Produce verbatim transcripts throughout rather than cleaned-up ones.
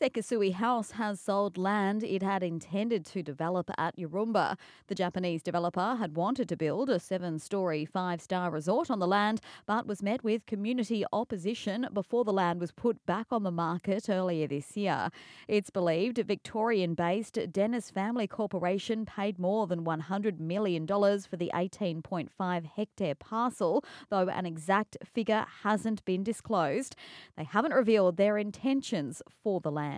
Sekisui House has sold land it had intended to develop at Yaroomba. The Japanese developer had wanted to build a seven-storey five-star resort on the land, but was met with community opposition before the land was put back on the market earlier this year. It's believed Victorian-based Dennis Family Corporation paid more than one hundred million dollars for the eighteen point five hectare parcel, though an exact figure hasn't been disclosed. They haven't revealed their intentions for the land.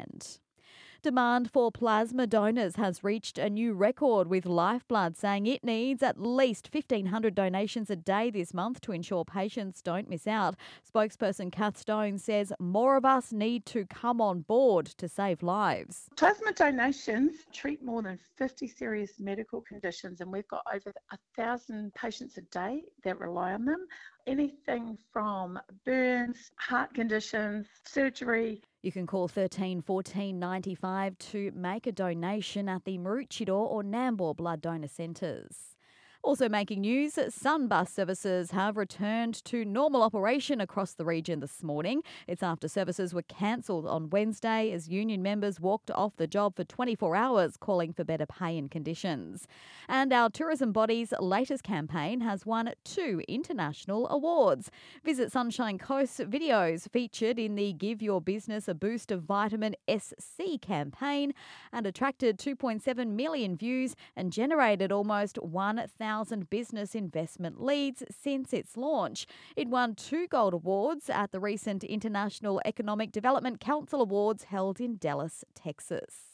Demand for plasma donors has reached a new record, with Lifeblood saying it needs at least fifteen hundred donations a day this month to ensure patients don't miss out. Spokesperson Kath Stone says more of us need to come on board to save lives. Plasma donations treat more than fifty serious medical conditions, and we've got over one thousand patients a day that rely on them. Anything from burns, heart conditions, surgery. You can call thirteen fourteen ninety-five to make a donation at the Maroochydore or Nambour blood donor centres. Also making news, Sunbus services have returned to normal operation across the region this morning. It's after services were cancelled on Wednesday as union members walked off the job for twenty-four hours, calling for better pay and conditions. And our tourism body's latest campaign has won two international awards. Visit Sunshine Coast's videos featured in the Give Your Business a Boost of Vitamin S C campaign and attracted two point seven million views and generated almost one thousand business investment leads since its launch. It won two gold awards at the recent International Economic Development Council Awards held in Dallas, Texas.